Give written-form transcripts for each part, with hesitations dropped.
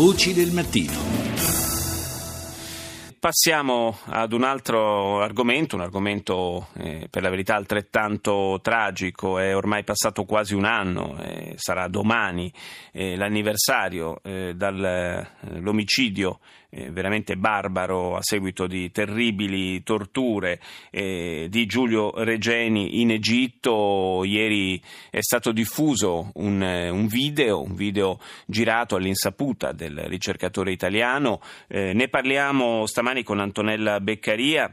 Voci del mattino. Passiamo ad un altro argomento, per la verità altrettanto tragico. È ormai passato quasi un anno, sarà domani l'anniversario dall'omicidio veramente barbaro a seguito di terribili torture di Giulio Regeni in Egitto. Ieri è stato diffuso un video girato all'insaputa del ricercatore italiano. Ne parliamo stamani con Antonella Beccaria,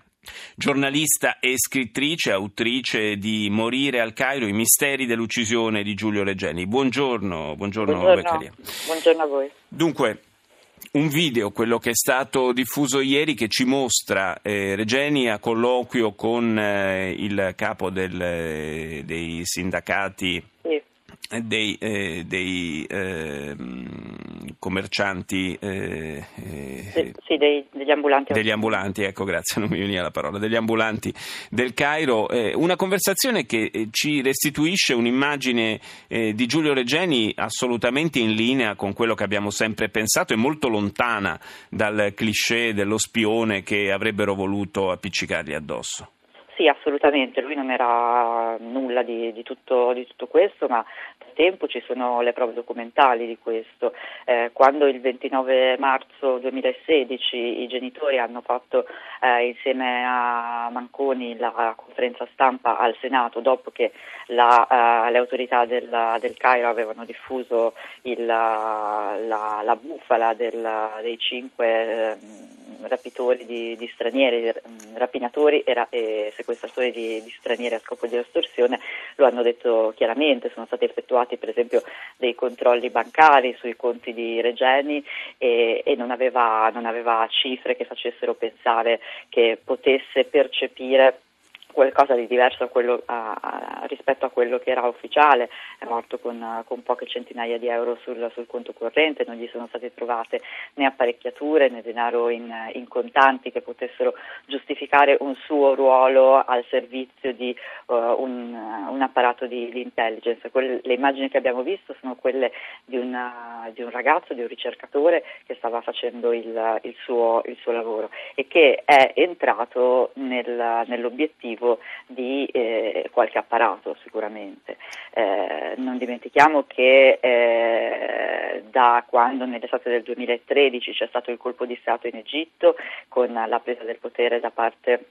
giornalista e scrittrice, autrice di Morire al Cairo, i misteri dell'uccisione di Giulio Regeni. Buongiorno. Beccaria. Buongiorno a voi. Dunque, un video, quello che è stato diffuso ieri, che ci mostra Regeni a colloquio con il capo dei sindacati, sì, dei commercianti, sì, degli ambulanti, ecco, grazie, non mi veniva la parola, degli ambulanti del Cairo. Una conversazione che ci restituisce un'immagine di Giulio Regeni assolutamente in linea con quello che abbiamo sempre pensato e molto lontana dal cliché dello spione che avrebbero voluto appiccicargli addosso. Sì, assolutamente, lui non era nulla di tutto questo, ma da tempo ci sono le prove documentali di questo. Quando il 29 marzo 2016 i genitori hanno fatto insieme a Manconi la conferenza stampa al Senato, dopo che le autorità del Cairo avevano diffuso la bufala dei 5 rapitori di stranieri, rapinatori e sequestratori di stranieri a scopo di estorsione, lo hanno detto chiaramente. Sono stati effettuati per esempio dei controlli bancari sui conti di Regeni e non aveva cifre che facessero pensare che potesse percepire qualcosa di diverso rispetto a quello che era ufficiale. È morto con poche centinaia di euro sul conto corrente, non gli sono state trovate né apparecchiature né denaro in contanti che potessero giustificare un suo ruolo al servizio di un apparato di intelligence. Le immagini che abbiamo visto sono quelle di un ragazzo, di un ricercatore che stava facendo il suo lavoro e che è entrato nell'obiettivo di qualche apparato, sicuramente. Non dimentichiamo che da quando nell'estate del 2013 c'è stato il colpo di Stato in Egitto con la presa del potere da parte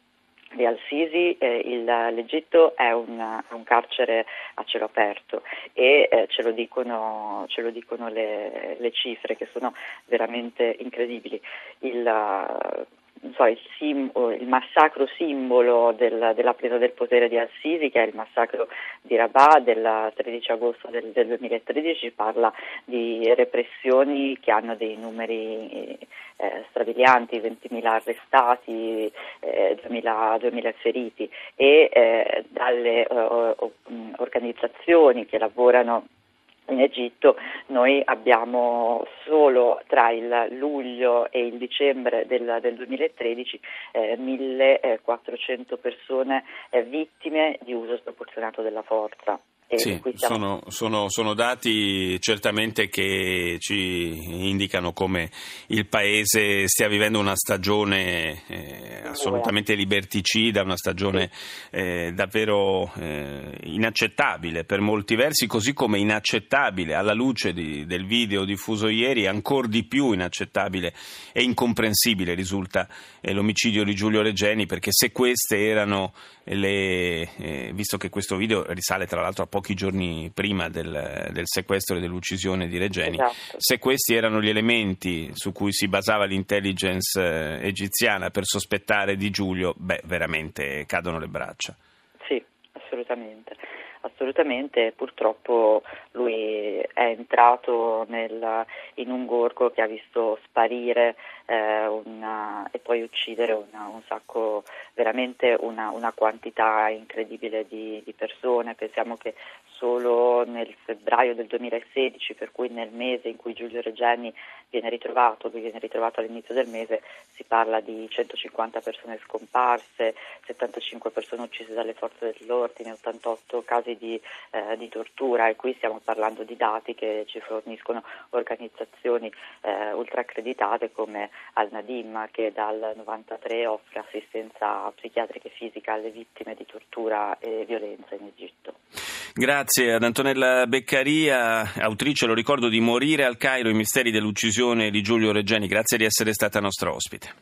di Al-Sisi, l'Egitto è un carcere a cielo aperto e ce lo dicono le cifre, che sono veramente incredibili. Il massacro simbolo della presa del potere di Al-Sisi, che è il massacro di Rabaa del 13 agosto del 2013, parla di repressioni che hanno dei numeri strabilianti: 20.000 arrestati, 2.000 feriti, e dalle organizzazioni che lavorano in Egitto noi abbiamo solo tra il luglio e il dicembre del 2013 1.400 persone vittime di uso sproporzionato della forza. Sì, sono dati certamente che ci indicano come il Paese stia vivendo una stagione assolutamente liberticida, una stagione davvero inaccettabile per molti versi, così come inaccettabile alla luce del video diffuso ieri, ancor di più inaccettabile e incomprensibile risulta l'omicidio di Giulio Regeni, perché se queste erano visto che questo video risale tra l'altro a pochi giorni prima del sequestro e dell'uccisione di Regeni, esatto, se questi erano gli elementi su cui si basava l'intelligence egiziana per sospettare di Giulio, veramente cadono le braccia. Sì, assolutamente, purtroppo lui è entrato in un gorgo che ha visto sparire e poi uccidere una quantità incredibile di persone. Pensiamo che solo nel febbraio del 2016, per cui nel mese in cui Giulio Regeni viene ritrovato, lui viene ritrovato all'inizio del mese, si parla di 150 persone scomparse, 75 persone uccise dalle forze dell'ordine, 88 casi di tortura, e qui stiamo parlando di dati che ci forniscono organizzazioni ultraaccreditate come Al-Nadim, che dal 93 offre assistenza psichiatrica e fisica alle vittime di tortura e violenza in Egitto. Grazie ad Antonella Beccaria, autrice, lo ricordo, di Morire al Cairo, i misteri dell'uccisione di Giulio Regeni. Grazie di essere stata nostra ospite.